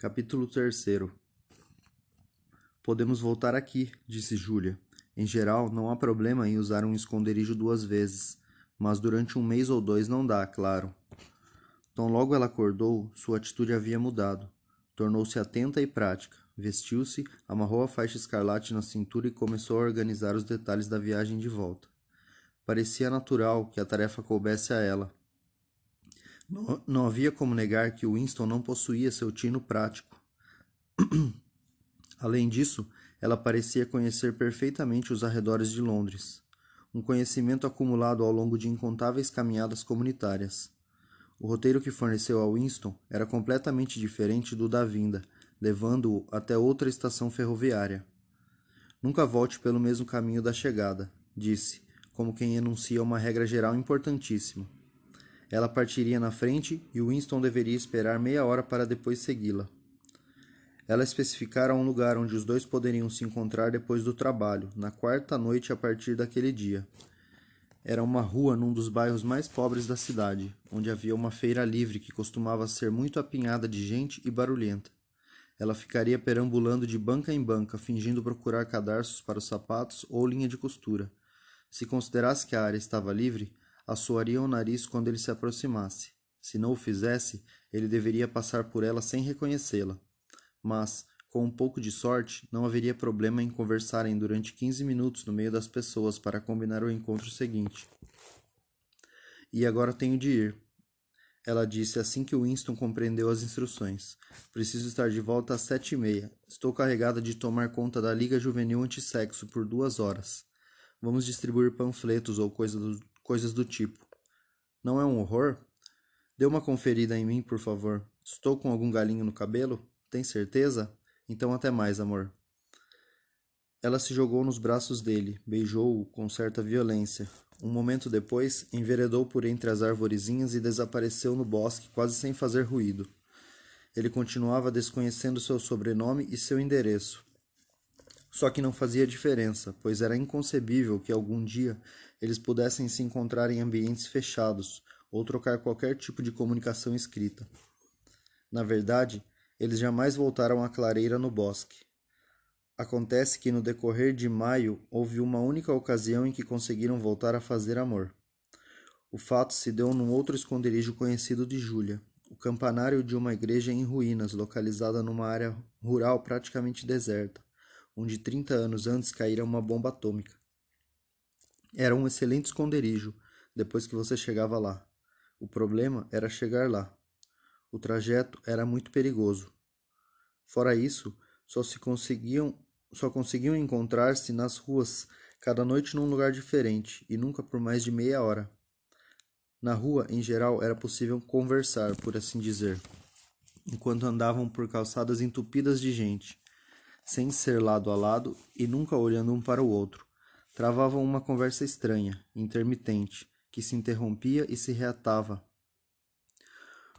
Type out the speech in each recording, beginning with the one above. Capítulo 3. Podemos voltar aqui, disse Júlia. Em geral, não há problema em usar um esconderijo 2 vezes, mas durante um mês ou 2 não dá, claro. Tão logo ela acordou, sua atitude havia mudado. Tornou-se atenta e prática. Vestiu-se, amarrou a faixa escarlate na cintura e começou a organizar os detalhes da viagem de volta. Parecia natural que a tarefa coubesse a ela. Não havia como negar que Winston não possuía seu tino prático. Além disso, ela parecia conhecer perfeitamente os arredores de Londres, um conhecimento acumulado ao longo de incontáveis caminhadas comunitárias. O roteiro que forneceu a Winston era completamente diferente do da vinda, levando-o até outra estação ferroviária. — Nunca volte pelo mesmo caminho da chegada — disse, como quem enuncia uma regra geral importantíssima. Ela partiria na frente e Winston deveria esperar meia hora para depois segui-la. Ela especificara um lugar onde os 2 poderiam se encontrar depois do trabalho, na quarta noite a partir daquele dia. Era uma rua num dos bairros mais pobres da cidade, onde havia uma feira livre que costumava ser muito apinhada de gente e barulhenta. Ela ficaria perambulando de banca em banca, fingindo procurar cadarços para os sapatos ou linha de costura. Se considerasse que a área estava livre, assoaria o nariz quando ele se aproximasse. Se não o fizesse, ele deveria passar por ela sem reconhecê-la. Mas, com um pouco de sorte, não haveria problema em conversarem durante 15 minutos no meio das pessoas para combinar o encontro seguinte. — E agora tenho de ir, ela disse assim que Winston compreendeu as instruções. — Preciso estar de volta às 7:30. Estou carregada de tomar conta da Liga Juvenil Antissexo por 2 horas. Vamos distribuir panfletos ou coisas do tipo. Não é um horror? Dê uma conferida em mim, por favor. Estou com algum galinho no cabelo? Tem certeza? Então até mais, amor. Ela se jogou nos braços dele, beijou-o com certa violência. Um momento depois, enveredou por entre as arvorezinhas e desapareceu no bosque, quase sem fazer ruído. Ele continuava desconhecendo seu sobrenome e seu endereço. Só que não fazia diferença, pois era inconcebível que algum dia eles pudessem se encontrar em ambientes fechados ou trocar qualquer tipo de comunicação escrita. Na verdade, eles jamais voltaram à clareira no bosque. Acontece que no decorrer de maio houve uma única ocasião em que conseguiram voltar a fazer amor. O fato se deu num outro esconderijo conhecido de Júlia, o campanário de uma igreja em ruínas, localizada numa área rural praticamente deserta, onde 30 anos antes caíra uma bomba atômica. Era um excelente esconderijo, depois que você chegava lá. O problema era chegar lá. O trajeto era muito perigoso. Fora isso, só conseguiam encontrar-se nas ruas, cada noite num lugar diferente, e nunca por mais de meia hora. Na rua, em geral, era possível conversar, por assim dizer, enquanto andavam por calçadas entupidas de gente. Sem ser lado a lado e nunca olhando um para o outro, travavam uma conversa estranha, intermitente, que se interrompia e se reatava,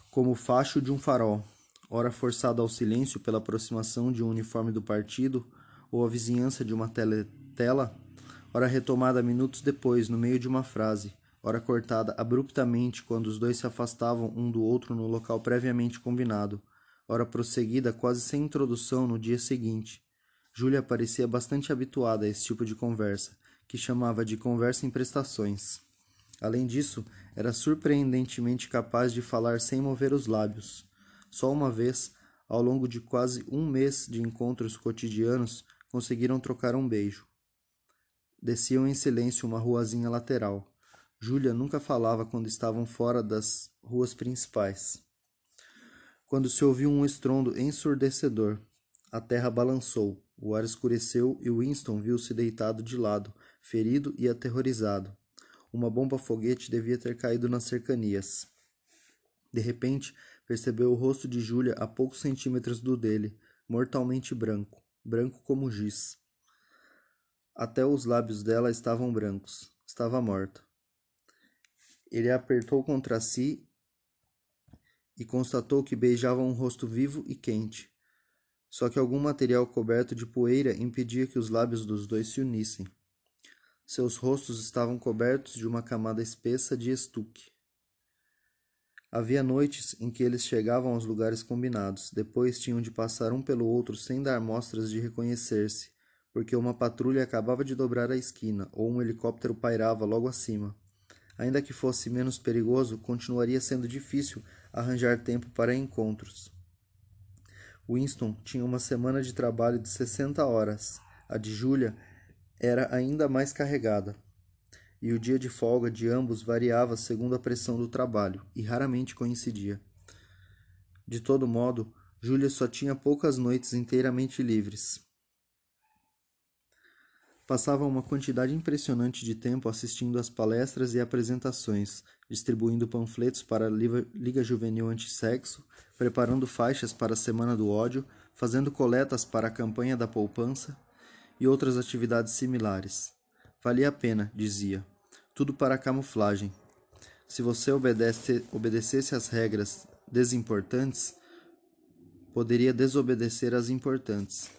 como o facho de um farol, ora forçado ao silêncio pela aproximação de um uniforme do partido ou a vizinhança de uma teletela, ora retomada minutos depois no meio de uma frase, ora cortada abruptamente quando os 2 se afastavam um do outro no local previamente combinado, ora prosseguida quase sem introdução no dia seguinte. Júlia parecia bastante habituada a esse tipo de conversa, que chamava de conversa em prestações. Além disso, era surpreendentemente capaz de falar sem mover os lábios. Só uma vez, ao longo de quase um mês de encontros cotidianos, conseguiram trocar um beijo. Desciam em silêncio uma ruazinha lateral. Júlia nunca falava quando estavam fora das ruas principais. Quando se ouviu um estrondo ensurdecedor, a terra balançou, o ar escureceu e Winston viu-se deitado de lado, ferido e aterrorizado. Uma bomba-foguete devia ter caído nas cercanias. De repente, percebeu o rosto de Júlia a poucos centímetros do dele, mortalmente branco, branco como giz. Até os lábios dela estavam brancos. Estava morta. Ele a apertou contra si e constatou que beijava um rosto vivo e quente. Só que algum material coberto de poeira impedia que os lábios dos 2 se unissem. Seus rostos estavam cobertos de uma camada espessa de estuque. Havia noites em que eles chegavam aos lugares combinados, depois tinham de passar um pelo outro sem dar mostras de reconhecer-se, porque uma patrulha acabava de dobrar a esquina, ou um helicóptero pairava logo acima. Ainda que fosse menos perigoso, continuaria sendo difícil arranjar tempo para encontros. Winston tinha uma semana de trabalho de 60 horas. A de Júlia era ainda mais carregada, e o dia de folga de ambos variava segundo a pressão do trabalho, e raramente coincidia. De todo modo, Júlia só tinha poucas noites inteiramente livres. Passava uma quantidade impressionante de tempo assistindo às palestras e apresentações, distribuindo panfletos para a Liga Juvenil Antissexo, preparando faixas para a Semana do Ódio, fazendo coletas para a campanha da poupança e outras atividades similares. Valia a pena, dizia. Tudo para a camuflagem. Se você obedecesse às regras desimportantes, poderia desobedecer às importantes.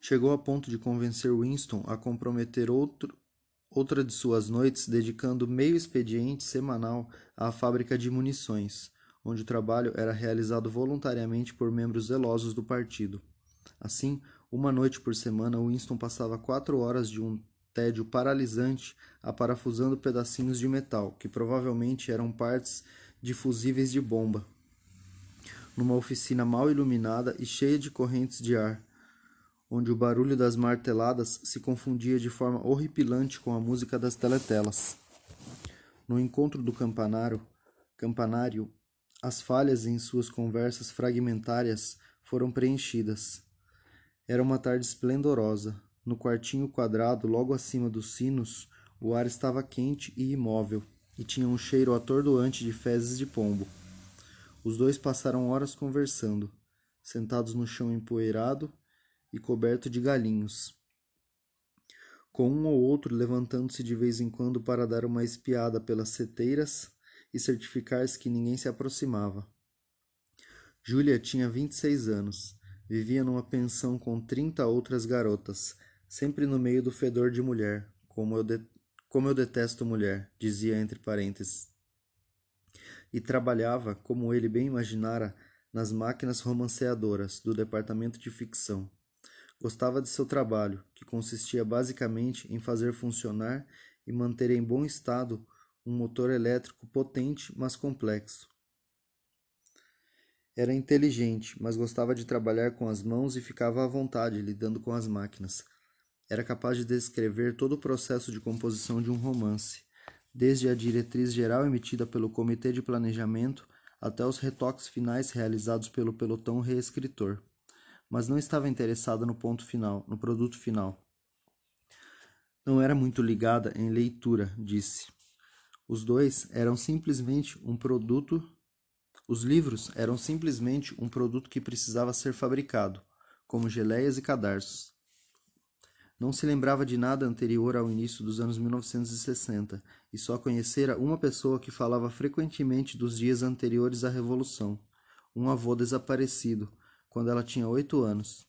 Chegou a ponto de convencer Winston a comprometer outra de suas noites, dedicando meio expediente semanal à fábrica de munições, onde o trabalho era realizado voluntariamente por membros zelosos do partido. Assim, uma noite por semana, Winston passava 4 horas de um tédio paralisante aparafusando pedacinhos de metal, que provavelmente eram partes de fusíveis de bomba, numa oficina mal iluminada e cheia de correntes de ar, onde o barulho das marteladas se confundia de forma horripilante com a música das teletelas. No encontro do campanário, as falhas em suas conversas fragmentárias foram preenchidas. Era uma tarde esplendorosa. No quartinho quadrado, logo acima dos sinos, o ar estava quente e imóvel, e tinha um cheiro atordoante de fezes de pombo. Os dois passaram horas conversando, sentados no chão empoeirado e coberto de galhinhos, com um ou outro levantando-se de vez em quando para dar uma espiada pelas seteiras e certificar-se que ninguém se aproximava. Júlia tinha 26 anos. Vivia numa pensão com 30 outras garotas, sempre no meio do fedor de mulher, como eu detesto mulher, dizia entre parênteses. E trabalhava, como ele bem imaginara, nas máquinas romanceadoras do departamento de ficção. Gostava de seu trabalho, que consistia basicamente em fazer funcionar e manter em bom estado um motor elétrico potente, mas complexo. Era inteligente, mas gostava de trabalhar com as mãos e ficava à vontade lidando com as máquinas. Era capaz de descrever todo o processo de composição de um romance, desde a diretriz geral emitida pelo Comitê de Planejamento até os retoques finais realizados pelo pelotão reescritor. Mas não estava interessada no produto final. Não era muito ligada em leitura, disse. Os livros eram simplesmente um produto que precisava ser fabricado, como geleias e cadarços. Não se lembrava de nada anterior ao início dos anos 1960 e só conhecera uma pessoa que falava frequentemente dos dias anteriores à Revolução, um avô desaparecido, quando ela tinha 8 anos.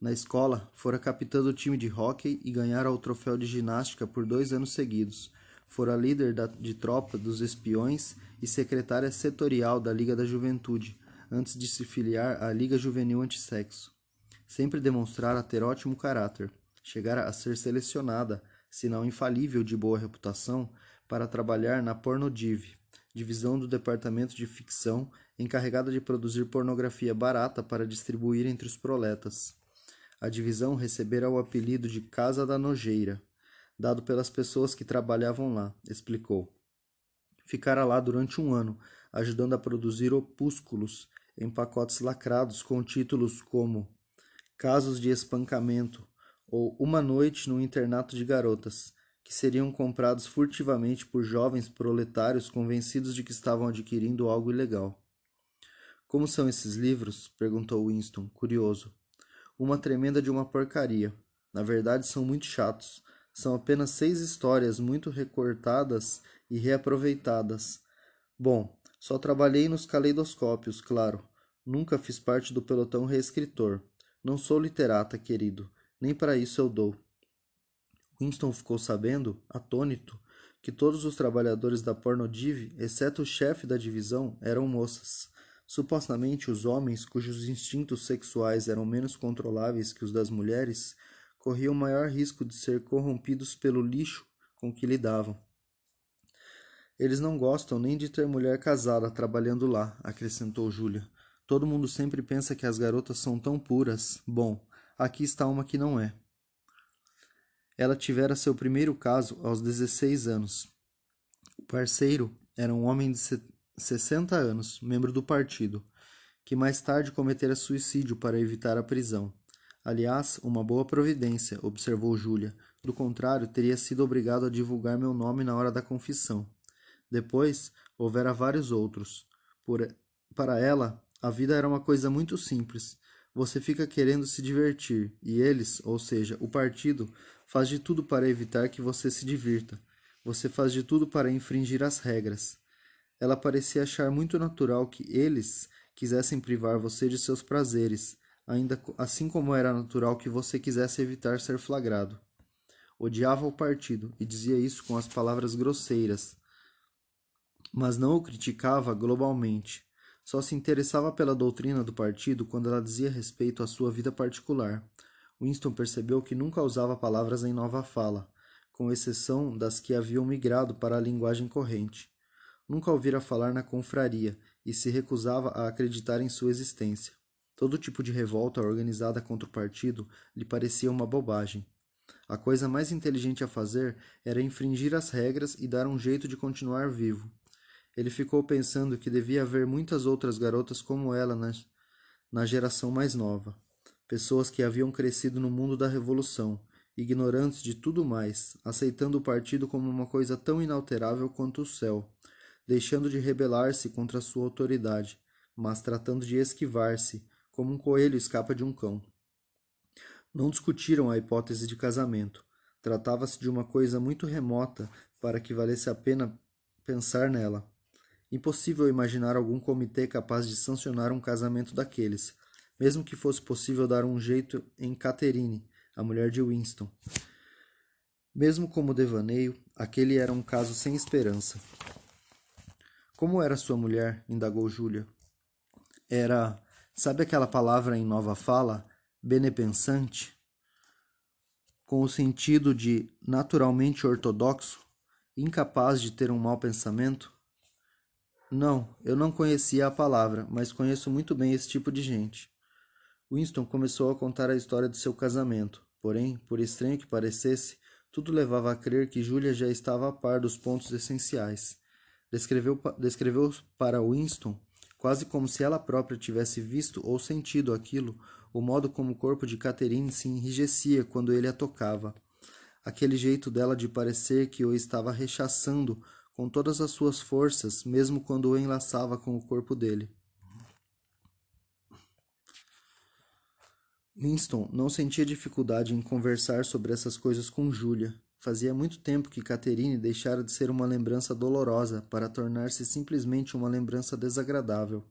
Na escola, fora capitã do time de hóquei e ganhara o troféu de ginástica por 2 anos seguidos. Fora líder de tropa dos espiões e secretária setorial da Liga da Juventude, antes de se filiar à Liga Juvenil Antissexo. Sempre demonstrara ter ótimo caráter. Chegara a ser selecionada, sinal infalível de boa reputação, para trabalhar na Pornodiv, divisão do departamento de ficção, encarregada de produzir pornografia barata para distribuir entre os proletas. A divisão recebera o apelido de Casa da Nojeira, dado pelas pessoas que trabalhavam lá, explicou. Ficara lá durante 1 ano, ajudando a produzir opúsculos em pacotes lacrados com títulos como Casos de Espancamento ou Uma Noite no Internato de Garotas, que seriam comprados furtivamente por jovens proletários convencidos de que estavam adquirindo algo ilegal. Como são esses livros? Perguntou Winston, curioso. Uma tremenda de uma porcaria. Na verdade, são muito chatos. São apenas 6 histórias muito recortadas e reaproveitadas. Bom, só trabalhei nos caleidoscópios, claro. Nunca fiz parte do pelotão reescritor. Não sou literata, querido. Nem para isso eu dou. Winston ficou sabendo, atônito, que todos os trabalhadores da Pornodiv, exceto o chefe da divisão, eram moças. Supostamente, os homens, cujos instintos sexuais eram menos controláveis que os das mulheres, corriam maior risco de ser corrompidos pelo lixo com que lidavam. Eles não gostam nem de ter mulher casada trabalhando lá, acrescentou Júlia. Todo mundo sempre pensa que as garotas são tão puras. Bom, aqui está uma que não é. Ela tivera seu primeiro caso aos 16 anos. O parceiro era um homem de 60 anos, membro do partido, que mais tarde cometera suicídio para evitar a prisão. Aliás, uma boa providência, observou Júlia. Do contrário, teria sido obrigado a divulgar meu nome na hora da confissão. Depois, houvera vários outros. Para ela, a vida era uma coisa muito simples. Você fica querendo se divertir, e eles, ou seja, o partido, faz de tudo para evitar que você se divirta. Você faz de tudo para infringir as regras. Ela parecia achar muito natural que eles quisessem privar você de seus prazeres, ainda assim como era natural que você quisesse evitar ser flagrado. Odiava o partido, e dizia isso com as palavras grosseiras, mas não o criticava globalmente. Só se interessava pela doutrina do partido quando ela dizia respeito à sua vida particular. Winston percebeu que nunca usava palavras em nova fala, com exceção das que haviam migrado para a linguagem corrente. Nunca ouvira falar na confraria e se recusava a acreditar em sua existência. Todo tipo de revolta organizada contra o partido lhe parecia uma bobagem. A coisa mais inteligente a fazer era infringir as regras e dar um jeito de continuar vivo. Ele ficou pensando que devia haver muitas outras garotas como ela na geração mais nova. Pessoas que haviam crescido no mundo da revolução, ignorantes de tudo mais, aceitando o partido como uma coisa tão inalterável quanto o céu, deixando de rebelar-se contra sua autoridade, mas tratando de esquivar-se, como um coelho escapa de um cão. Não discutiram a hipótese de casamento. Tratava-se de uma coisa muito remota para que valesse a pena pensar nela. Impossível imaginar algum comitê capaz de sancionar um casamento daqueles, mesmo que fosse possível dar um jeito em Catherine, a mulher de Winston. Mesmo como devaneio, aquele era um caso sem esperança. Como era sua mulher? Indagou Júlia. Era, sabe aquela palavra em nova fala, benepensante? Com o sentido de naturalmente ortodoxo, incapaz de ter um mau pensamento? Não, eu não conhecia a palavra, mas conheço muito bem esse tipo de gente. Winston começou a contar a história de seu casamento, porém, por estranho que parecesse, tudo levava a crer que Júlia já estava a par dos pontos essenciais. Descreveu para Winston, quase como se ela própria tivesse visto ou sentido aquilo, o modo como o corpo de Catherine se enrijecia quando ele a tocava. Aquele jeito dela de parecer que o estava rechaçando com todas as suas forças, mesmo quando o enlaçava com o corpo dele. Winston não sentia dificuldade em conversar sobre essas coisas com Júlia. Fazia muito tempo que Catherine deixara de ser uma lembrança dolorosa para tornar-se simplesmente uma lembrança desagradável.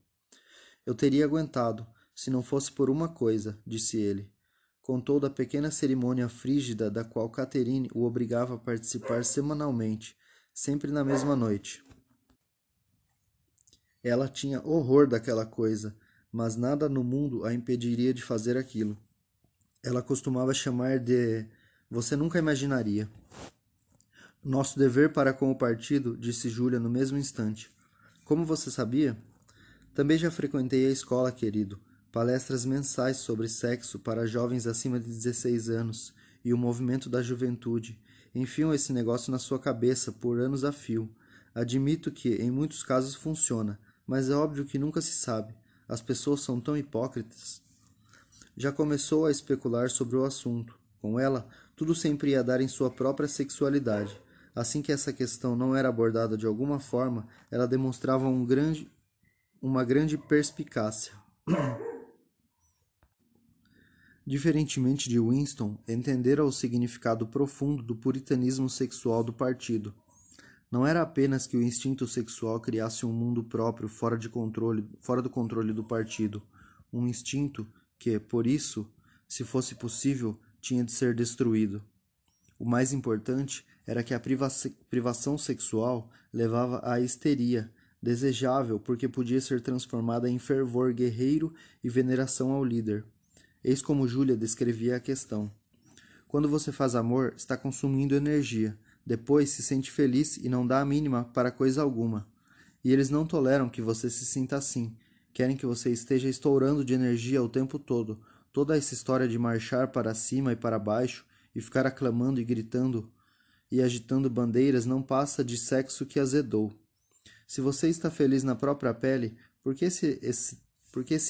Eu teria aguentado, se não fosse por uma coisa, disse ele. Contou da pequena cerimônia frígida da qual Catherine o obrigava a participar semanalmente, sempre na mesma noite. Ela tinha horror daquela coisa, mas nada no mundo a impediria de fazer aquilo. Ela costumava chamar de "você nunca imaginaria". Nosso dever para com o partido, disse Júlia no mesmo instante. Como você sabia? Também já frequentei a escola, querido. Palestras mensais sobre sexo para jovens acima de 16 anos e o movimento da juventude. Enfiam esse negócio na sua cabeça por anos a fio. Admito que, em muitos casos, funciona, mas é óbvio que nunca se sabe. As pessoas são tão hipócritas. Já começou a especular sobre o assunto. Com ela, tudo sempre ia dar em sua própria sexualidade. Assim que essa questão não era abordada de alguma forma, ela demonstrava uma grande perspicácia. Diferentemente de Winston, entendera o significado profundo do puritanismo sexual do partido. Não era apenas que o instinto sexual criasse um mundo próprio fora do controle do partido, um instinto que, por isso, se fosse possível, tinha de ser destruído. O mais importante era que a privação sexual levava à histeria, desejável porque podia ser transformada em fervor guerreiro e veneração ao líder. Eis como Júlia descrevia a questão. Quando você faz amor, está consumindo energia. Depois se sente feliz e não dá a mínima para coisa alguma. E eles não toleram que você se sinta assim. Querem que você esteja estourando de energia o tempo todo. Toda essa história de marchar para cima e para baixo e ficar aclamando e gritando e agitando bandeiras não passa de sexo que azedou. Se você está feliz na própria pele, por que se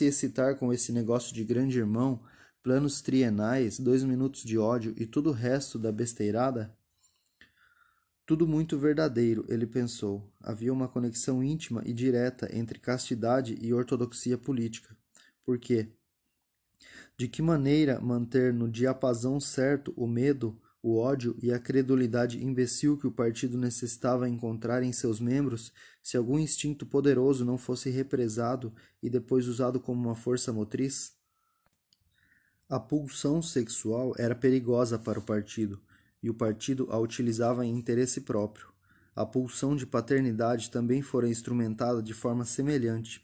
excitar com esse negócio de grande irmão, planos trienais, 2 minutos de ódio e tudo o resto da besteirada? Tudo muito verdadeiro, ele pensou. Havia uma conexão íntima e direta entre castidade e ortodoxia política. Por quê? De que maneira manter no diapasão certo o medo, o ódio e a credulidade imbecil que o partido necessitava encontrar em seus membros, se algum instinto poderoso não fosse represado e depois usado como uma força motriz? A pulsão sexual era perigosa para o partido, e o partido a utilizava em interesse próprio. A pulsão de paternidade também fora instrumentada de forma semelhante,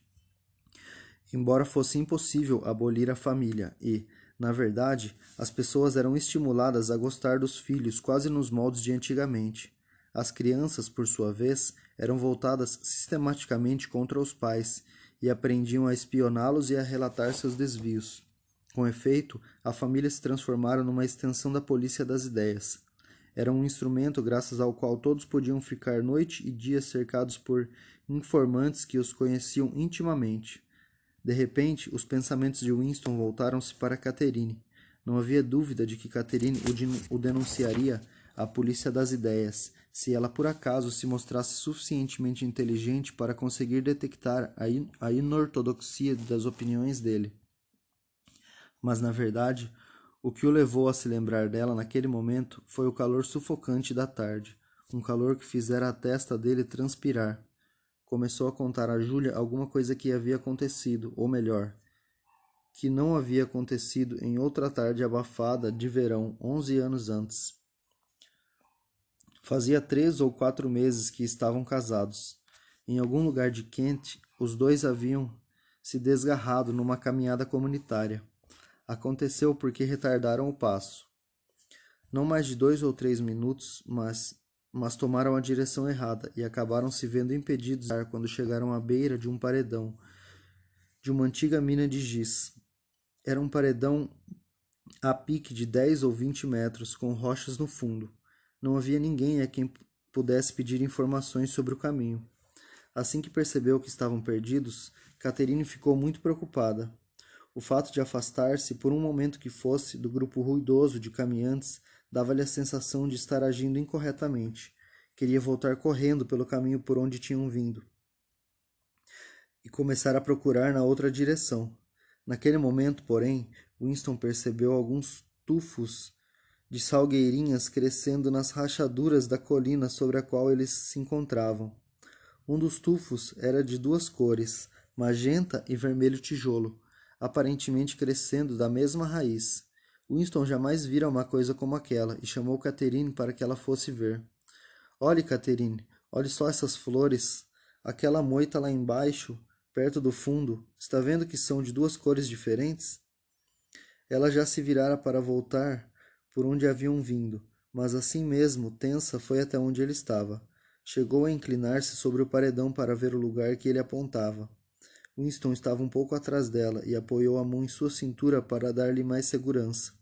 embora fosse impossível abolir a família e, na verdade, as pessoas eram estimuladas a gostar dos filhos quase nos moldes de antigamente. As crianças, por sua vez, eram voltadas sistematicamente contra os pais e aprendiam a espioná-los e a relatar seus desvios. Com efeito, a família se transformara numa extensão da polícia das ideias. Era um instrumento graças ao qual todos podiam ficar noite e dia cercados por informantes que os conheciam intimamente. De repente, os pensamentos de Winston voltaram-se para Catherine. Não havia dúvida de que Catherine o denunciaria à polícia das ideias, se ela por acaso se mostrasse suficientemente inteligente para conseguir detectar a inortodoxia das opiniões dele. Mas, na verdade, o que o levou a se lembrar dela naquele momento foi o calor sufocante da tarde, um calor que fizera a testa dele transpirar. Começou a contar a Júlia alguma coisa que havia acontecido, ou melhor, que não havia acontecido em outra tarde abafada de verão, 11 anos antes. Fazia 3 ou 4 meses que estavam casados. Em algum lugar de Kent, os dois haviam se desgarrado numa caminhada comunitária. Aconteceu porque retardaram o passo. Não mais de 2 ou 3 minutos, mas tomaram a direção errada e acabaram se vendo impedidos quando chegaram à beira de um paredão, de uma antiga mina de giz. Era um paredão a pique de 10 ou 20 metros, com rochas no fundo. Não havia ninguém a quem pudesse pedir informações sobre o caminho. Assim que percebeu que estavam perdidos, Catherine ficou muito preocupada. O fato de afastar-se, por um momento que fosse, do grupo ruidoso de caminhantes dava-lhe a sensação de estar agindo incorretamente. Queria voltar correndo pelo caminho por onde tinham vindo e começar a procurar na outra direção. Naquele momento, porém, Winston percebeu alguns tufos de salgueirinhas crescendo nas rachaduras da colina sobre a qual eles se encontravam. Um dos tufos era de 2 cores, magenta e vermelho tijolo, aparentemente crescendo da mesma raiz. Winston jamais vira uma coisa como aquela e chamou Catherine para que ela fosse ver. — Olhe, Catherine, olhe só essas flores. Aquela moita lá embaixo, perto do fundo, está vendo que são de 2 cores diferentes? Ela já se virara para voltar por onde haviam vindo, mas assim mesmo, tensa, foi até onde ele estava. Chegou a inclinar-se sobre o paredão para ver o lugar que ele apontava. Winston estava um pouco atrás dela e apoiou a mão em sua cintura para dar-lhe mais segurança.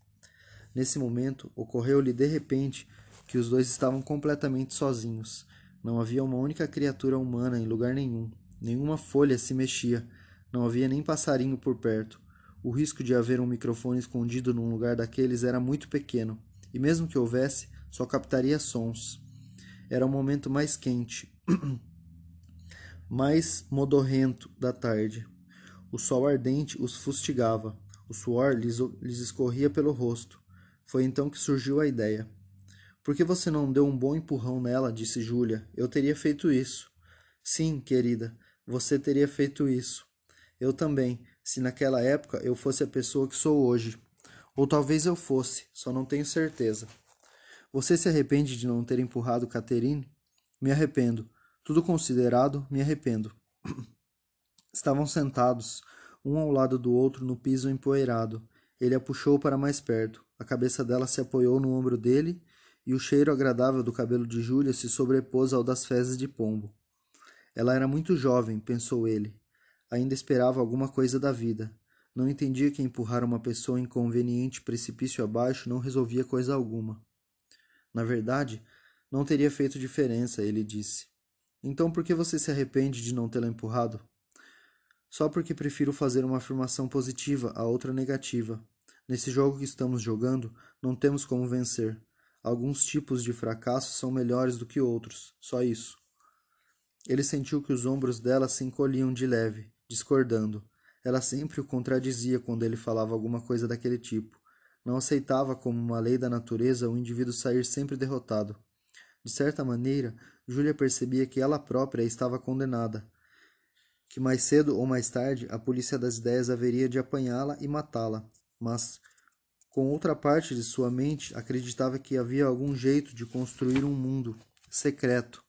Nesse momento, ocorreu-lhe de repente que os dois estavam completamente sozinhos. Não havia uma única criatura humana em lugar nenhum. Nenhuma folha se mexia. Não havia nem passarinho por perto. O risco de haver um microfone escondido num lugar daqueles era muito pequeno, e mesmo que houvesse, só captaria sons. Era o momento mais quente, mais modorrento da tarde. O sol ardente os fustigava. O suor lhes escorria pelo rosto. Foi então que surgiu a ideia. — Por que você não deu um bom empurrão nela? — disse Júlia. — Eu teria feito isso. — Sim, querida, você teria feito isso. Eu também, se naquela época eu fosse a pessoa que sou hoje. Ou talvez eu fosse, só não tenho certeza. Você se arrepende de não ter empurrado Catherine? Me arrependo. Tudo considerado, me arrependo. Estavam sentados, um ao lado do outro, no piso empoeirado. Ele a puxou para mais perto. A cabeça dela se apoiou no ombro dele e o cheiro agradável do cabelo de Júlia se sobrepôs ao das fezes de pombo. Ela era muito jovem, pensou ele. Ainda esperava alguma coisa da vida. Não entendia que empurrar uma pessoa em conveniente precipício abaixo não resolvia coisa alguma. Na verdade, não teria feito diferença, ele disse. Então por que você se arrepende de não tê-la empurrado? Só porque prefiro fazer uma afirmação positiva a outra negativa. Nesse jogo que estamos jogando, não temos como vencer. Alguns tipos de fracasso são melhores do que outros, só isso. Ele sentiu que os ombros dela se encolhiam de leve, discordando. Ela sempre o contradizia quando ele falava alguma coisa daquele tipo. Não aceitava como uma lei da natureza o indivíduo sair sempre derrotado. De certa maneira, Júlia percebia que ela própria estava condenada, que mais cedo ou mais tarde a polícia das ideias haveria de apanhá-la e matá-la, mas, com outra parte de sua mente, acreditava que havia algum jeito de construir um mundo secreto,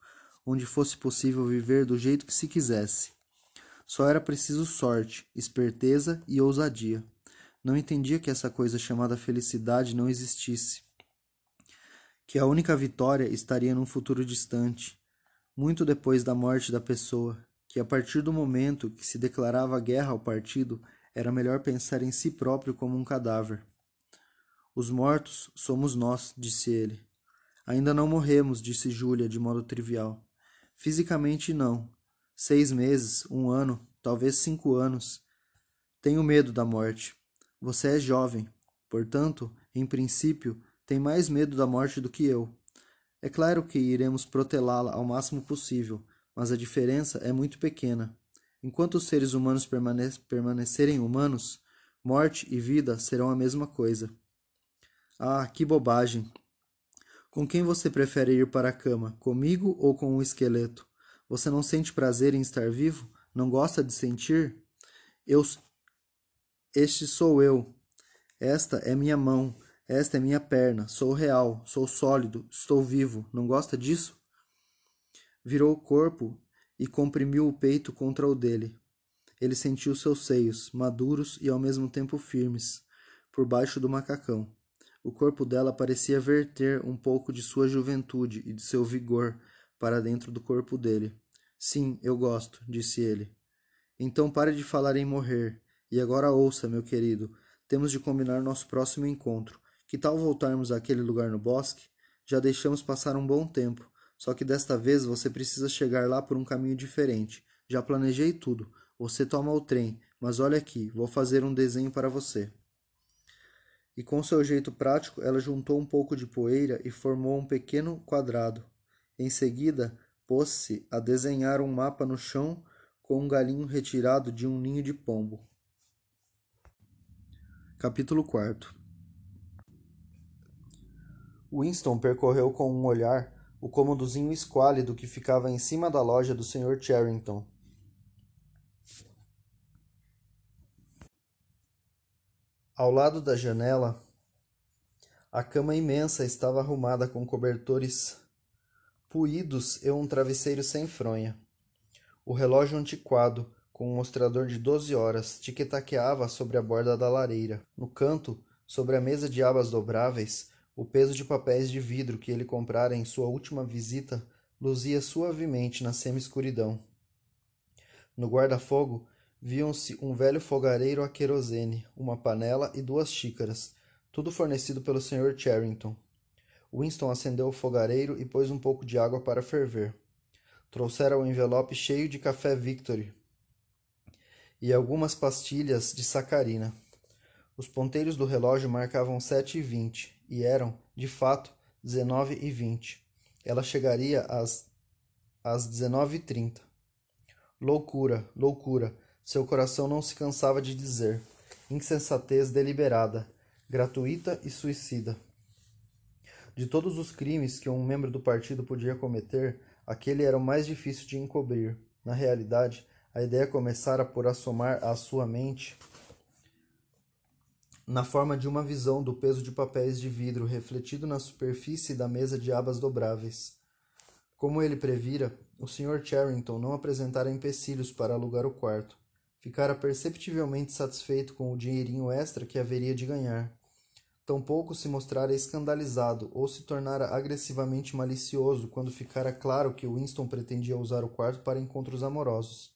onde fosse possível viver do jeito que se quisesse. Só era preciso sorte, esperteza e ousadia. Não entendia que essa coisa chamada felicidade não existisse, que a única vitória estaria num futuro distante, muito depois da morte da pessoa, que a partir do momento que se declarava guerra ao partido, era melhor pensar em si próprio como um cadáver. Os mortos somos nós, disse ele. Ainda não morremos, disse Júlia, de modo trivial. Fisicamente não. 6 meses, 1 ano, talvez 5 anos. Tenho medo da morte. Você é jovem, portanto, em princípio, tem mais medo da morte do que eu. É claro que iremos protelá-la ao máximo possível, mas a diferença é muito pequena. Enquanto os seres humanos permanecerem humanos, morte e vida serão a mesma coisa. Ah, que bobagem! Com quem você prefere ir para a cama, comigo ou com um esqueleto? Você não sente prazer em estar vivo? Não gosta de sentir? Este sou eu. Esta é minha mão. Esta é minha perna, sou real, sou sólido, estou vivo, não gosta disso? Virou o corpo e comprimiu o peito contra o dele. Ele sentiu seus seios, maduros e ao mesmo tempo firmes, por baixo do macacão. O corpo dela parecia verter um pouco de sua juventude e de seu vigor para dentro do corpo dele. Sim, eu gosto, disse ele. Então pare de falar em morrer. E agora ouça, meu querido, temos de combinar nosso próximo encontro. Que tal voltarmos àquele lugar no bosque? Já deixamos passar um bom tempo, só que desta vez você precisa chegar lá por um caminho diferente. Já planejei tudo. Você toma o trem, mas olha aqui, vou fazer um desenho para você. E com seu jeito prático, ela juntou um pouco de poeira e formou um pequeno quadrado. Em seguida, pôs-se a desenhar um mapa no chão com um galinho retirado de um ninho de pombo. Capítulo 4. Winston percorreu com um olhar o cômodozinho esquálido que ficava em cima da loja do Sr. Charrington. Ao lado da janela, a cama imensa estava arrumada com cobertores puídos e um travesseiro sem fronha. O relógio antiquado, com um mostrador de 12 horas, tic-taqueava sobre a borda da lareira. No canto, sobre a mesa de abas dobráveis, o peso de papéis de vidro que ele comprara em sua última visita luzia suavemente na semi-escuridão. No guarda-fogo viam-se um velho fogareiro a querosene, uma panela e 2 xícaras, tudo fornecido pelo Sr. Charrington. Winston acendeu o fogareiro e pôs um pouco de água para ferver. Trouxeram um envelope cheio de café Victory e algumas pastilhas de sacarina. Os ponteiros do relógio marcavam 7h20. E eram, de fato, 19h20. Ela chegaria às 19h30. Loucura, loucura, seu coração não se cansava de dizer. Insensatez deliberada, gratuita e suicida. De todos os crimes que um membro do partido podia cometer, aquele era o mais difícil de encobrir. Na realidade, a ideia começara por assomar à sua mente na forma de uma visão do peso de papéis de vidro refletido na superfície da mesa de abas dobráveis. Como ele previra, o Sr. Charrington não apresentara empecilhos para alugar o quarto. Ficara perceptivelmente satisfeito com o dinheirinho extra que haveria de ganhar. Tampouco se mostrara escandalizado ou se tornara agressivamente malicioso quando ficara claro que Winston pretendia usar o quarto para encontros amorosos.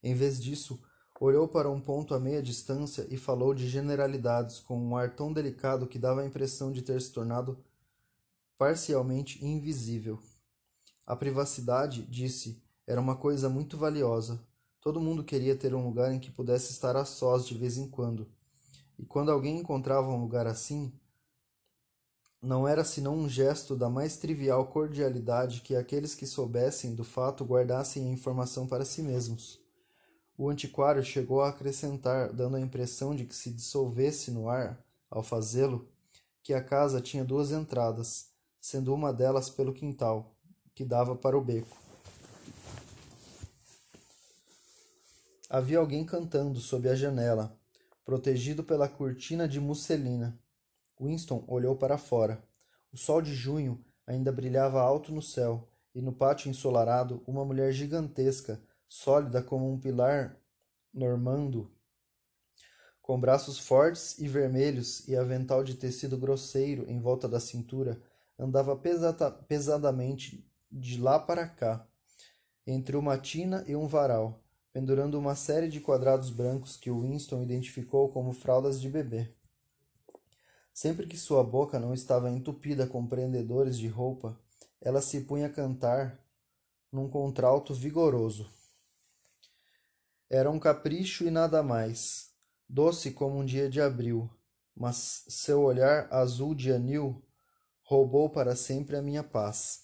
Em vez disso, olhou para um ponto a meia distância e falou de generalidades com um ar tão delicado que dava a impressão de ter se tornado parcialmente invisível. A privacidade, disse, era uma coisa muito valiosa. Todo mundo queria ter um lugar em que pudesse estar a sós de vez em quando. E quando alguém encontrava um lugar assim, não era senão um gesto da mais trivial cordialidade que aqueles que soubessem do fato guardassem a informação para si mesmos. O antiquário chegou a acrescentar, dando a impressão de que se dissolvesse no ar, ao fazê-lo, que a casa tinha duas entradas, sendo uma delas pelo quintal, que dava para o beco. Havia alguém cantando sob a janela, protegido pela cortina de musselina. Winston olhou para fora. O sol de junho ainda brilhava alto no céu, e no pátio ensolarado, uma mulher gigantesca, sólida como um pilar normando, com braços fortes e vermelhos e avental de tecido grosseiro em volta da cintura, andava pesadamente de lá para cá, entre uma tina e um varal, pendurando uma série de quadrados brancos que Winston identificou como fraldas de bebê. Sempre que sua boca não estava entupida com prendedores de roupa, ela se punha a cantar num contralto vigoroso. Era um capricho e nada mais, doce como um dia de abril, mas seu olhar azul de anil roubou para sempre a minha paz.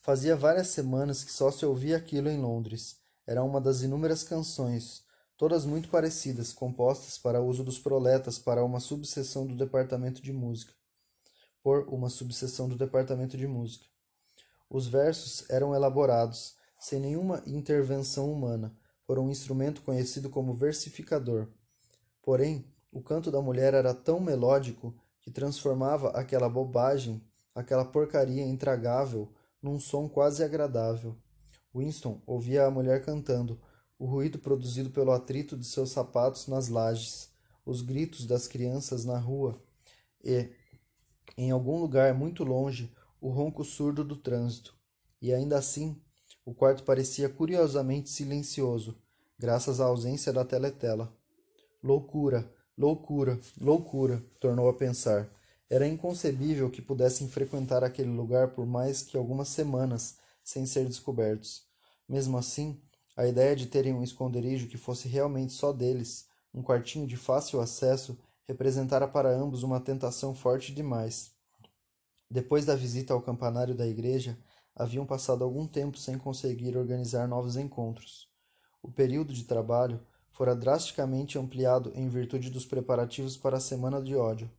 Fazia várias semanas que só se ouvia aquilo em Londres. Era uma das inúmeras canções, todas muito parecidas, compostas para uso dos proletas para uma subseção do departamento de música. Os versos eram elaborados, sem nenhuma intervenção humana, por um instrumento conhecido como versificador. Porém, o canto da mulher era tão melódico que transformava aquela bobagem, aquela porcaria intragável, num som quase agradável. Winston ouvia a mulher cantando, o ruído produzido pelo atrito de seus sapatos nas lajes, os gritos das crianças na rua e, em algum lugar muito longe, o ronco surdo do trânsito. E ainda assim, o quarto parecia curiosamente silencioso, graças à ausência da teletela. Loucura, loucura, loucura, tornou a pensar. Era inconcebível que pudessem frequentar aquele lugar por mais que algumas semanas, sem ser descobertos. Mesmo assim, a ideia de terem um esconderijo que fosse realmente só deles, um quartinho de fácil acesso, representara para ambos uma tentação forte demais. Depois da visita ao campanário da igreja, haviam passado algum tempo sem conseguir organizar novos encontros. O período de trabalho fora drasticamente ampliado em virtude dos preparativos para a semana de ódio.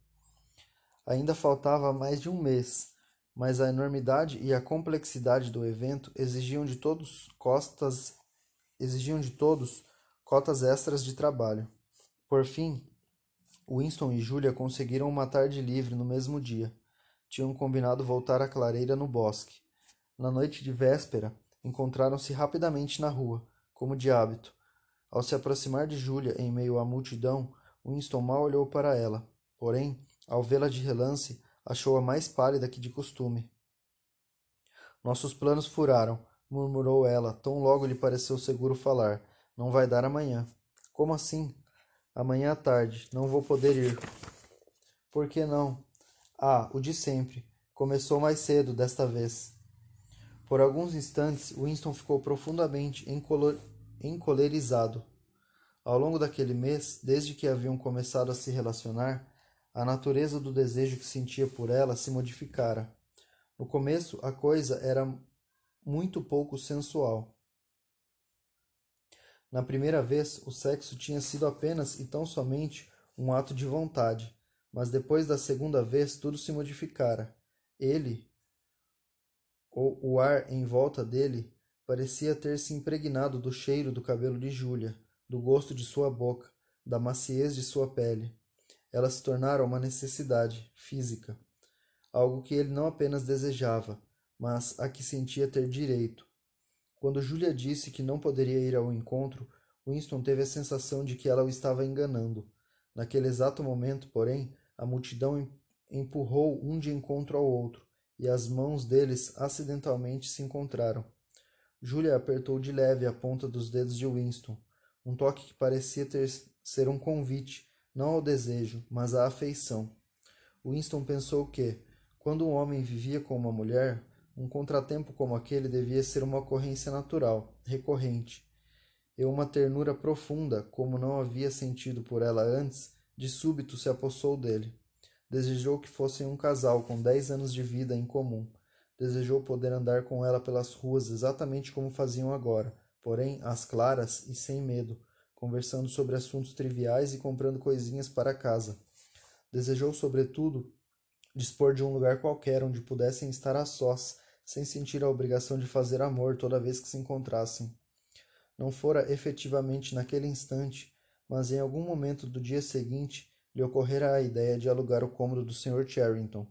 Ainda faltava mais de um mês, mas a enormidade e a complexidade do evento exigiam de todos cotas extras de trabalho. Por fim, Winston e Júlia conseguiram uma tarde livre no mesmo dia. Tinham combinado voltar à clareira no bosque. Na noite de véspera, encontraram-se rapidamente na rua, como de hábito. Ao se aproximar de Júlia em meio à multidão, Winston mal olhou para ela. Porém, ao vê-la de relance, achou-a mais pálida que de costume. — Nossos planos furaram, murmurou ela, tão logo lhe pareceu seguro falar. — Não vai dar amanhã. — Como assim? — Amanhã à tarde. Não vou poder ir. — Por que não? — Ah, o de sempre. Começou mais cedo, desta vez. Por alguns instantes, Winston ficou profundamente encolerizado. Ao longo daquele mês, desde que haviam começado a se relacionar, a natureza do desejo que sentia por ela se modificara. No começo, a coisa era muito pouco sensual. Na primeira vez, o sexo tinha sido apenas e tão somente um ato de vontade, mas depois da segunda vez tudo se modificara. Ele, ou o ar em volta dele, parecia ter se impregnado do cheiro do cabelo de Júlia, do gosto de sua boca, da maciez de sua pele. Elas se tornaram uma necessidade física, algo que ele não apenas desejava, mas a que sentia ter direito. Quando Júlia disse que não poderia ir ao encontro, Winston teve a sensação de que ela o estava enganando. Naquele exato momento, porém, a multidão empurrou um de encontro ao outro, e as mãos deles acidentalmente se encontraram. Júlia apertou de leve a ponta dos dedos de Winston, um toque que parecia ser um convite, não ao desejo, mas à afeição. Winston pensou que, quando um homem vivia com uma mulher, um contratempo como aquele devia ser uma ocorrência natural, recorrente, e uma ternura profunda, como não havia sentido por ela antes, de súbito se apossou dele. Desejou que fossem um casal com 10 anos de vida em comum. Desejou poder andar com ela pelas ruas exatamente como faziam agora, porém às claras e sem medo, conversando sobre assuntos triviais e comprando coisinhas para casa. Desejou, sobretudo, dispor de um lugar qualquer onde pudessem estar a sós, sem sentir a obrigação de fazer amor toda vez que se encontrassem. Não fora efetivamente naquele instante, mas em algum momento do dia seguinte lhe ocorrera a ideia de alugar o cômodo do Sr. Charrington.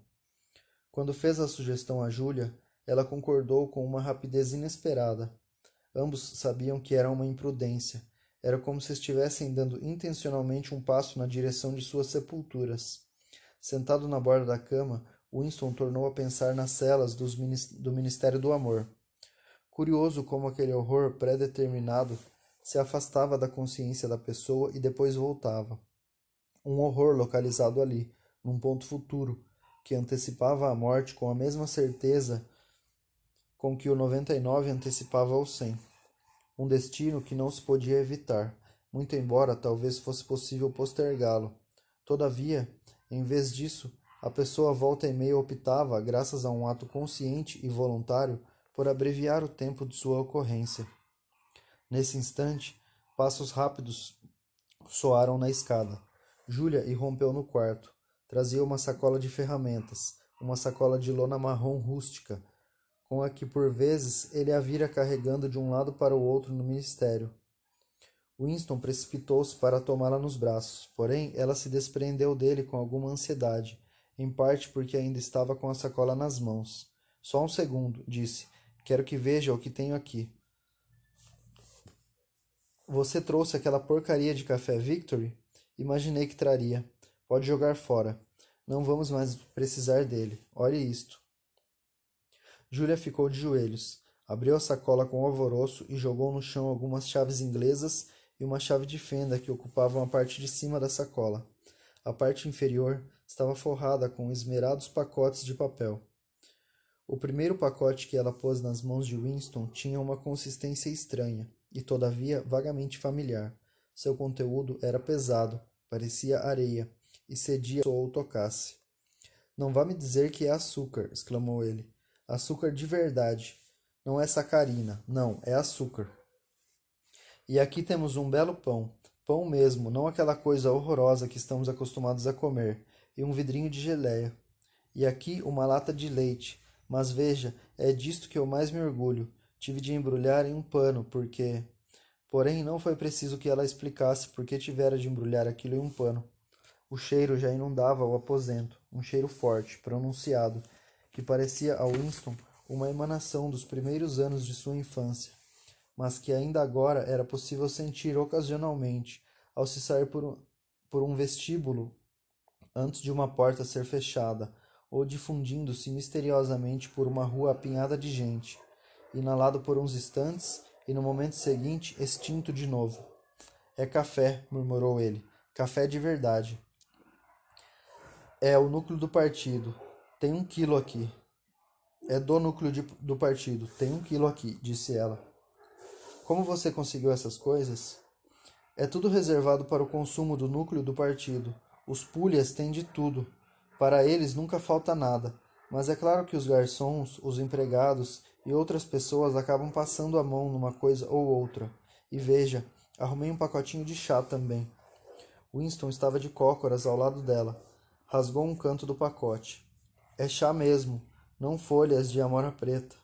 Quando fez a sugestão a Júlia, ela concordou com uma rapidez inesperada. Ambos sabiam que era uma imprudência. Era como se estivessem dando intencionalmente um passo na direção de suas sepulturas. Sentado na borda da cama, Winston tornou a pensar nas celas do Ministério do Amor. Curioso como aquele horror pré-determinado se afastava da consciência da pessoa e depois voltava. Um horror localizado ali, num ponto futuro, que antecipava a morte com a mesma certeza com que o 99 antecipava o 100. Um destino que não se podia evitar, muito embora talvez fosse possível postergá-lo. Todavia, em vez disso, a pessoa volta e meia optava, graças a um ato consciente e voluntário, por abreviar o tempo de sua ocorrência. Nesse instante, passos rápidos soaram na escada. Júlia irrompeu no quarto. Trazia uma sacola de ferramentas, uma sacola de lona marrom rústica, com a que por vezes ele a vira carregando de um lado para o outro no ministério. Winston precipitou-se para tomá-la nos braços, porém ela se desprendeu dele com alguma ansiedade, em parte porque ainda estava com a sacola nas mãos. — Só um segundo — disse. — Quero que veja o que tenho aqui. — Você trouxe aquela porcaria de café Victory? Imaginei que traria. Pode jogar fora. Não vamos mais precisar dele. Olhe isto. Júlia ficou de joelhos. Abriu a sacola com alvoroço e jogou no chão algumas chaves inglesas e uma chave de fenda que ocupavam a parte de cima da sacola. A parte inferior estava forrada com esmerados pacotes de papel. O primeiro pacote que ela pôs nas mãos de Winston tinha uma consistência estranha e, todavia, vagamente familiar. Seu conteúdo era pesado, parecia areia, e cedia ou tocasse. — Não vá me dizer que é açúcar! — exclamou ele. — Açúcar de verdade. Não é sacarina. Não, é açúcar. E aqui temos um belo pão. Pão mesmo, não aquela coisa horrorosa que estamos acostumados a comer. E um vidrinho de geleia. E aqui uma lata de leite. Mas veja, é disto que eu mais me orgulho. Tive de embrulhar em um pano, porque... Porém, não foi preciso que ela explicasse por que tivera de embrulhar aquilo em um pano. O cheiro já inundava o aposento, um cheiro forte, pronunciado, que parecia a Winston uma emanação dos primeiros anos de sua infância, mas que ainda agora era possível sentir ocasionalmente ao se sair por um vestíbulo antes de uma porta ser fechada, ou difundindo-se misteriosamente por uma rua apinhada de gente, inalado por uns instantes e no momento seguinte extinto de novo. — É café — murmurou ele. — Café de verdade. É o núcleo do partido. Tem 1 quilo aqui. É do núcleo do partido. Tem 1 quilo aqui, disse ela. Como você conseguiu essas coisas? É tudo reservado para o consumo do núcleo do partido. Os pulhas têm de tudo. Para eles nunca falta nada. Mas é claro que os garçons, os empregados e outras pessoas acabam passando a mão numa coisa ou outra. E veja, arrumei um pacotinho de chá também. Winston estava de cócoras ao lado dela. Rasgou um canto do pacote. É chá mesmo, não folhas de amora preta.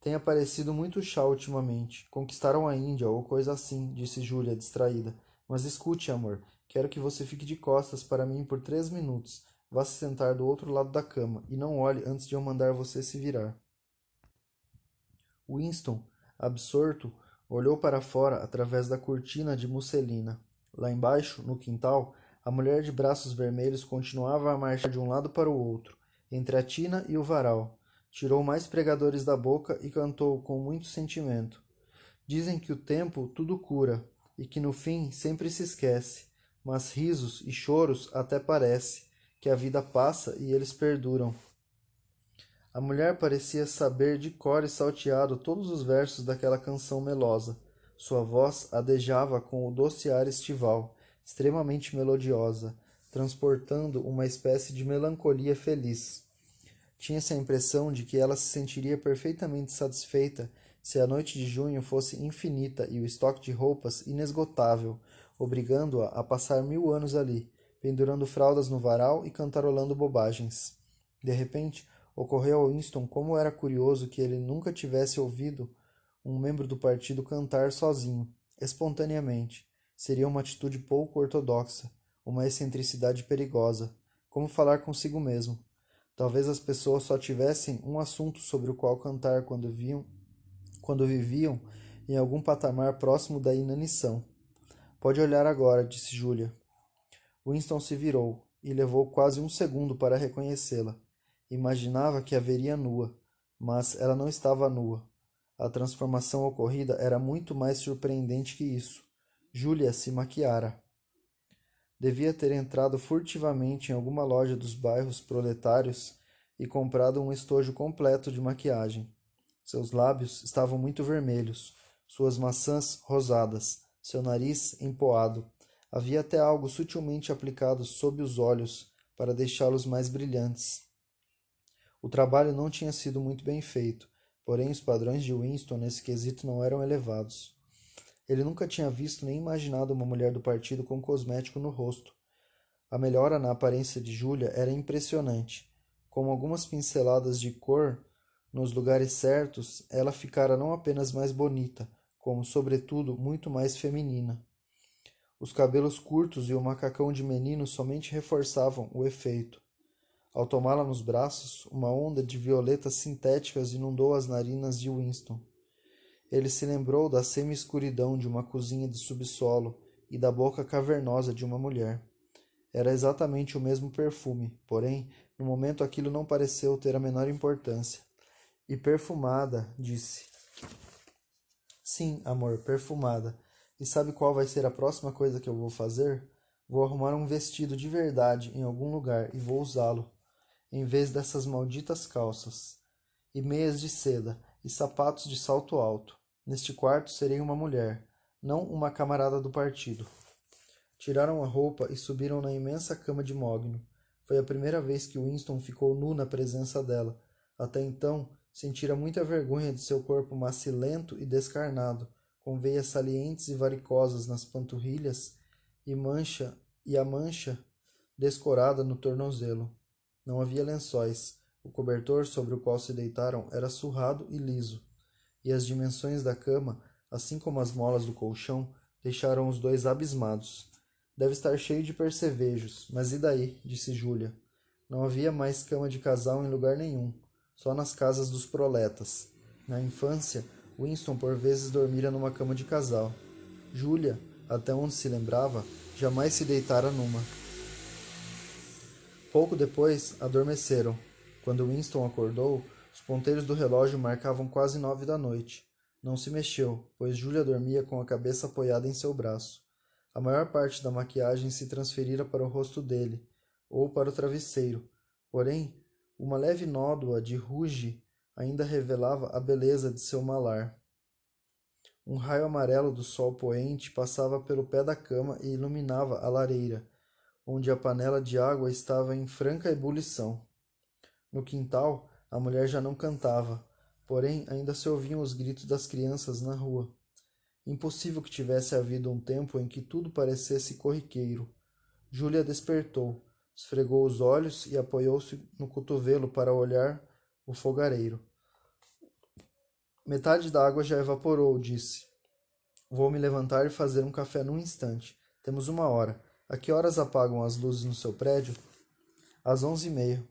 Tem aparecido muito chá ultimamente. Conquistaram a Índia ou coisa assim, disse Júlia, distraída. Mas escute, amor. Quero que você fique de costas para mim por 3 minutos. Vá se sentar do outro lado da cama e não olhe antes de eu mandar você se virar. Winston, absorto, olhou para fora através da cortina de musselina. Lá embaixo, no quintal, a mulher de braços vermelhos continuava a marchar de um lado para o outro, entre a tina e o varal. Tirou mais pregadores da boca e cantou com muito sentimento. Dizem que o tempo tudo cura e que no fim sempre se esquece, mas risos e choros até parece que a vida passa e eles perduram. A mulher parecia saber de cor e salteado todos os versos daquela canção melosa. Sua voz adejava com o doce ar estival, extremamente melodiosa, transportando uma espécie de melancolia feliz. Tinha-se a impressão de que ela se sentiria perfeitamente satisfeita se a noite de junho fosse infinita e o estoque de roupas inesgotável, obrigando-a a passar 1000 anos ali, pendurando fraldas no varal e cantarolando bobagens. De repente, ocorreu a Winston como era curioso que ele nunca tivesse ouvido um membro do partido cantar sozinho, espontaneamente. Seria uma atitude pouco ortodoxa, uma excentricidade perigosa, como falar consigo mesmo. Talvez as pessoas só tivessem um assunto sobre o qual cantar quando viviam em algum patamar próximo da inanição. Pode olhar agora, disse Júlia. Winston se virou e levou quase 1 segundo para reconhecê-la. Imaginava que a veria nua, mas ela não estava nua. A transformação ocorrida era muito mais surpreendente que isso. Júlia se maquiara. Devia ter entrado furtivamente em alguma loja dos bairros proletários e comprado um estojo completo de maquiagem. Seus lábios estavam muito vermelhos, suas maçãs rosadas, seu nariz empoado. Havia até algo sutilmente aplicado sob os olhos para deixá-los mais brilhantes. O trabalho não tinha sido muito bem feito, porém os padrões de Winston nesse quesito não eram elevados. Ele nunca tinha visto nem imaginado uma mulher do partido com cosmético no rosto. A melhora na aparência de Júlia era impressionante. Com algumas pinceladas de cor nos lugares certos, ela ficara não apenas mais bonita, como, sobretudo, muito mais feminina. Os cabelos curtos e o macacão de menino somente reforçavam o efeito. Ao tomá-la nos braços, uma onda de violetas sintéticas inundou as narinas de Winston. Ele se lembrou da semi-escuridão de uma cozinha de subsolo e da boca cavernosa de uma mulher. Era exatamente o mesmo perfume, porém, no momento aquilo não pareceu ter a menor importância. E perfumada, disse. Sim, amor, perfumada. E sabe qual vai ser a próxima coisa que eu vou fazer? Vou arrumar um vestido de verdade em algum lugar e vou usá-lo, em vez dessas malditas calças. E meias de seda, e sapatos de salto alto. Neste quarto serei uma mulher, não uma camarada do partido. Tiraram a roupa e subiram na imensa cama de mogno. Foi a primeira vez que Winston ficou nu na presença dela. Até então, sentira muita vergonha de seu corpo macilento e descarnado, com veias salientes e varicosas nas panturrilhas e a mancha descorada no tornozelo. Não havia lençóis. O cobertor sobre o qual se deitaram era surrado e liso, e as dimensões da cama, assim como as molas do colchão, deixaram os dois abismados. Deve estar cheio de percevejos, mas e daí? Disse Júlia. Não havia mais cama de casal em lugar nenhum, só nas casas dos proletas. Na infância, Winston por vezes dormira numa cama de casal. Júlia, até onde se lembrava, jamais se deitara numa. Pouco depois, adormeceram. Quando Winston acordou, os ponteiros do relógio marcavam quase 9 da noite. Não se mexeu, pois Júlia dormia com a cabeça apoiada em seu braço. A maior parte da maquiagem se transferira para o rosto dele, ou para o travesseiro. Porém, uma leve nódoa de ruge ainda revelava a beleza de seu malar. Um raio amarelo do sol poente passava pelo pé da cama e iluminava a lareira, onde a panela de água estava em franca ebulição. No quintal, a mulher já não cantava, porém ainda se ouviam os gritos das crianças na rua. Impossível que tivesse havido um tempo em que tudo parecesse corriqueiro. Júlia despertou, esfregou os olhos e apoiou-se no cotovelo para olhar o fogareiro. Metade da água já evaporou, disse. Vou me levantar e fazer um café num instante. Temos uma hora. A que horas apagam as luzes no seu prédio? Às 11h30.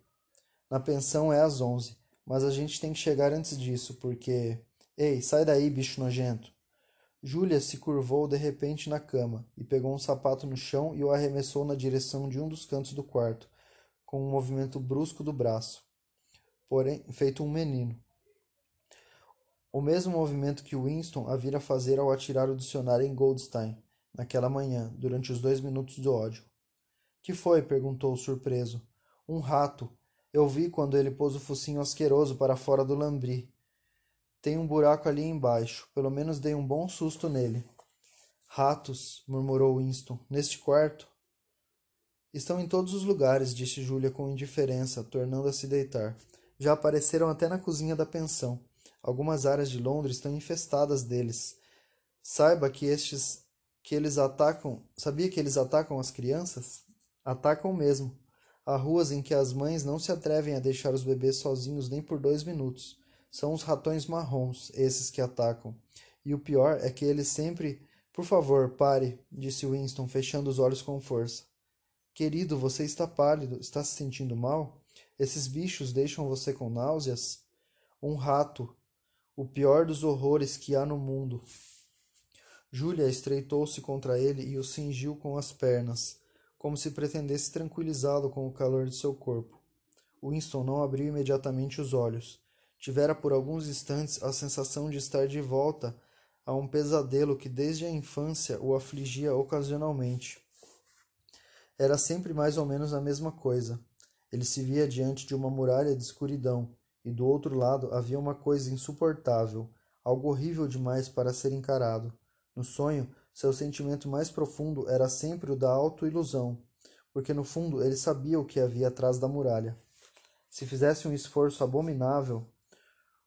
Na pensão é às 11h, mas a gente tem que chegar antes disso, porque... Ei, sai daí, bicho nojento. Júlia se curvou de repente na cama e pegou um sapato no chão e o arremessou na direção de um dos cantos do quarto, com um movimento brusco do braço, porém feito um menino. O mesmo movimento que Winston a vira fazer ao atirar o dicionário em Goldstein, naquela manhã, durante os 2 minutos do ódio. — Que foi? — perguntou, surpreso. — Um rato. Eu vi quando ele pôs o focinho asqueroso para fora do lambri. Tem um buraco ali embaixo. Pelo menos dei um bom susto nele. — Ratos — murmurou Winston. — Neste quarto? — Estão em todos os lugares — disse Júlia com indiferença, tornando-se deitar. — Já apareceram até na cozinha da pensão. Algumas áreas de Londres estão infestadas deles. Saiba que eles atacam... Sabia que eles atacam as crianças? Atacam mesmo. Há ruas em que as mães não se atrevem a deixar os bebês sozinhos nem por 2 minutos. São os ratões marrons, esses que atacam. E o pior é que eles sempre... Por favor, pare, disse Winston, fechando os olhos com força. Querido, você está pálido. Está se sentindo mal? Esses bichos deixam você com náuseas? Um rato... O pior dos horrores que há no mundo. Júlia estreitou-se contra ele e o cingiu com as pernas, como se pretendesse tranquilizá-lo com o calor de seu corpo. Winston não abriu imediatamente os olhos. Tivera por alguns instantes a sensação de estar de volta a um pesadelo que desde a infância o afligia ocasionalmente. Era sempre mais ou menos a mesma coisa. Ele se via diante de uma muralha de escuridão, e do outro lado havia uma coisa insuportável, algo horrível demais para ser encarado. No sonho, seu sentimento mais profundo era sempre o da autoilusão, porque no fundo ele sabia o que havia atrás da muralha. Se fizesse um esforço abominável,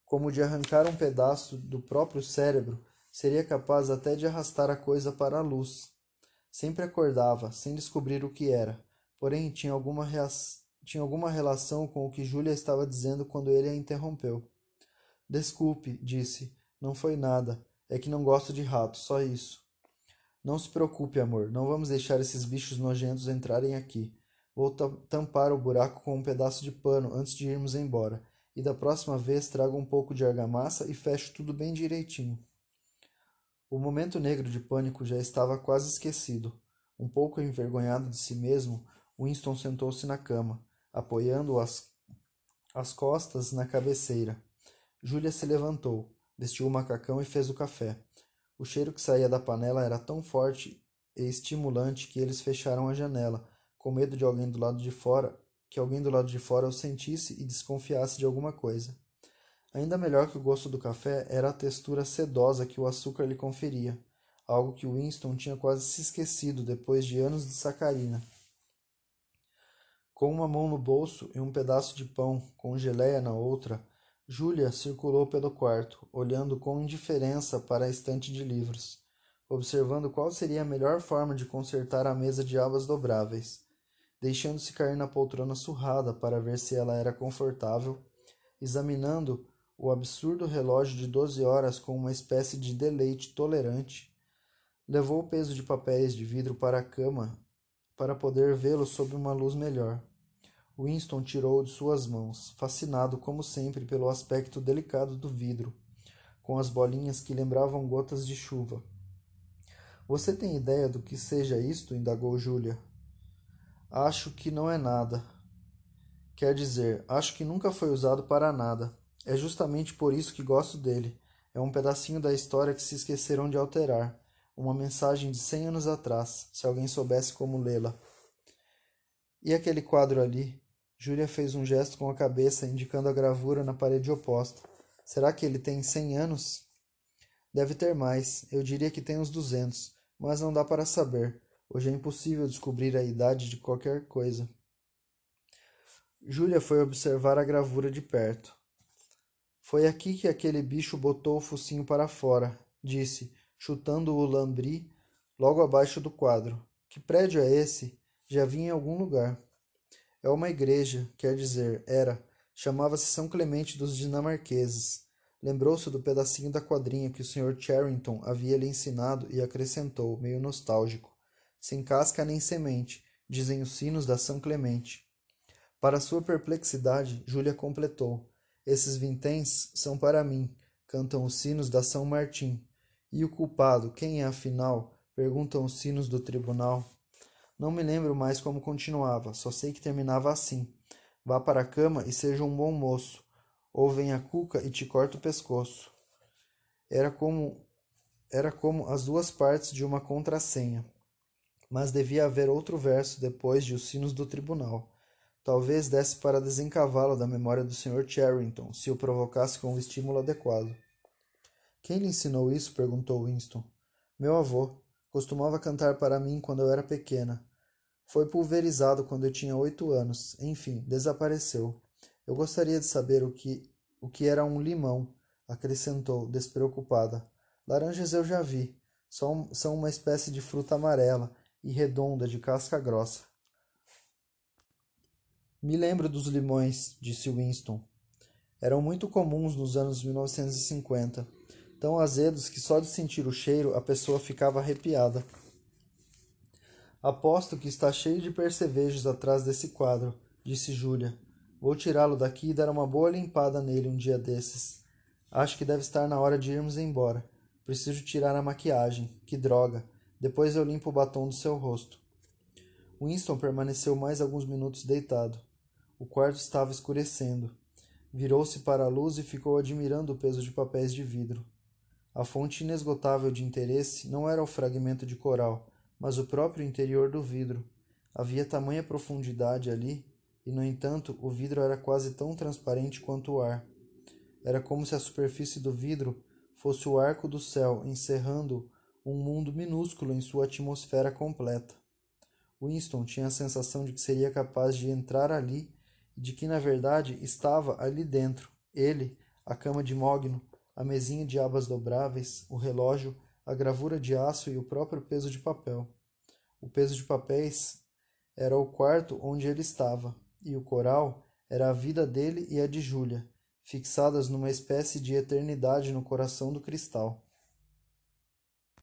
como o de arrancar um pedaço do próprio cérebro, seria capaz até de arrastar a coisa para a luz. Sempre acordava, sem descobrir o que era, porém tinha alguma reação. Tinha alguma relação com o que Júlia estava dizendo quando ele a interrompeu. — Desculpe — disse. — Não foi nada. É que não gosto de ratos, só isso. — Não se preocupe, amor. Não vamos deixar esses bichos nojentos entrarem aqui. Vou tampar o buraco com um pedaço de pano antes de irmos embora. E da próxima vez trago um pouco de argamassa e fecho tudo bem direitinho. O momento negro de pânico já estava quase esquecido. Um pouco envergonhado de si mesmo, Winston sentou-se na cama, apoiando as costas na cabeceira. Júlia se levantou, vestiu o macacão e fez o café. O cheiro que saía da panela era tão forte e estimulante que eles fecharam a janela, com medo de alguém do lado de fora o sentisse e desconfiasse de alguma coisa. Ainda melhor que o gosto do café era a textura sedosa que o açúcar lhe conferia, algo que Winston tinha quase se esquecido depois de anos de sacarina. Com uma mão no bolso e um pedaço de pão com geleia na outra, Júlia circulou pelo quarto, olhando com indiferença para a estante de livros, observando qual seria a melhor forma de consertar a mesa de abas dobráveis, deixando-se cair na poltrona surrada para ver se ela era confortável, examinando o absurdo relógio de 12 horas com uma espécie de deleite tolerante, levou o peso de papéis de vidro para a cama para poder vê-lo sob uma luz melhor. Winston tirou-o de suas mãos, fascinado como sempre pelo aspecto delicado do vidro, com as bolinhas que lembravam gotas de chuva. — Você tem ideia do que seja isto? — indagou Júlia. — Acho que não é nada. — Quer dizer, acho que nunca foi usado para nada. É justamente por isso que gosto dele. É um pedacinho da história que se esqueceram de alterar. Uma mensagem de 100 anos atrás, se alguém soubesse como lê-la. E aquele quadro ali? Júlia fez um gesto com a cabeça, indicando a gravura na parede oposta. Será que ele tem 100 anos? Deve ter mais. Eu diria que tem uns 200, mas não dá para saber. Hoje é impossível descobrir a idade de qualquer coisa. Júlia foi observar a gravura de perto. Foi aqui que aquele bicho botou o focinho para fora, disse... chutando o lambri logo abaixo do quadro. Que prédio é esse? Já vi em algum lugar. É uma igreja, quer dizer, era. Chamava-se São Clemente dos Dinamarqueses. Lembrou-se do pedacinho da quadrinha que o Sr. Charrington havia lhe ensinado e acrescentou, meio nostálgico. sem casca nem semente, dizem os sinos da São Clemente. Para sua perplexidade, Júlia completou: esses vinténs são para mim, cantam os sinos da São Martim. E o culpado, quem é afinal? Perguntam os sinos do tribunal. Não me lembro mais como continuava, só sei que terminava assim: vá para a cama e seja um bom moço, ou vem a cuca e te corta o pescoço. Era como as duas partes de uma contrassenha, mas devia haver outro verso depois de os sinos do tribunal. Talvez desse para desencavá-lo da memória do Sr. Charrington, se o provocasse com um estímulo adequado. Quem lhe ensinou isso? Perguntou Winston. Meu avô. Costumava cantar para mim quando eu era pequena. Foi pulverizado quando eu tinha 8 anos. Enfim, desapareceu. Eu gostaria de saber o que era um limão, acrescentou, despreocupada. Laranjas eu já vi. São uma espécie de fruta amarela e redonda, de casca grossa. Me lembro dos limões, disse Winston. Eram muito comuns nos anos 1950. Tão azedos que só de sentir o cheiro a pessoa ficava arrepiada. Aposto que está cheio de percevejos atrás desse quadro, disse Júlia. Vou tirá-lo daqui e dar uma boa limpada nele um dia desses. Acho que deve estar na hora de irmos embora. Preciso tirar a maquiagem. Que droga! Depois eu limpo o batom do seu rosto. Winston permaneceu mais alguns minutos deitado. O quarto estava escurecendo. Virou-se para a luz e ficou admirando o peso de papéis de vidro. A fonte inesgotável de interesse não era o fragmento de coral, mas o próprio interior do vidro. Havia tamanha profundidade ali, e, no entanto, o vidro era quase tão transparente quanto o ar. Era como se a superfície do vidro fosse o arco do céu, encerrando um mundo minúsculo em sua atmosfera completa. Winston tinha a sensação de que seria capaz de entrar ali e de que, na verdade, estava ali dentro. Ele, a cama de mogno, a mesinha de abas dobráveis, o relógio, a gravura de aço e o próprio peso de papel. O peso de papéis era o quarto onde ele estava, e o coral era a vida dele e a de Júlia, fixadas numa espécie de eternidade no coração do cristal.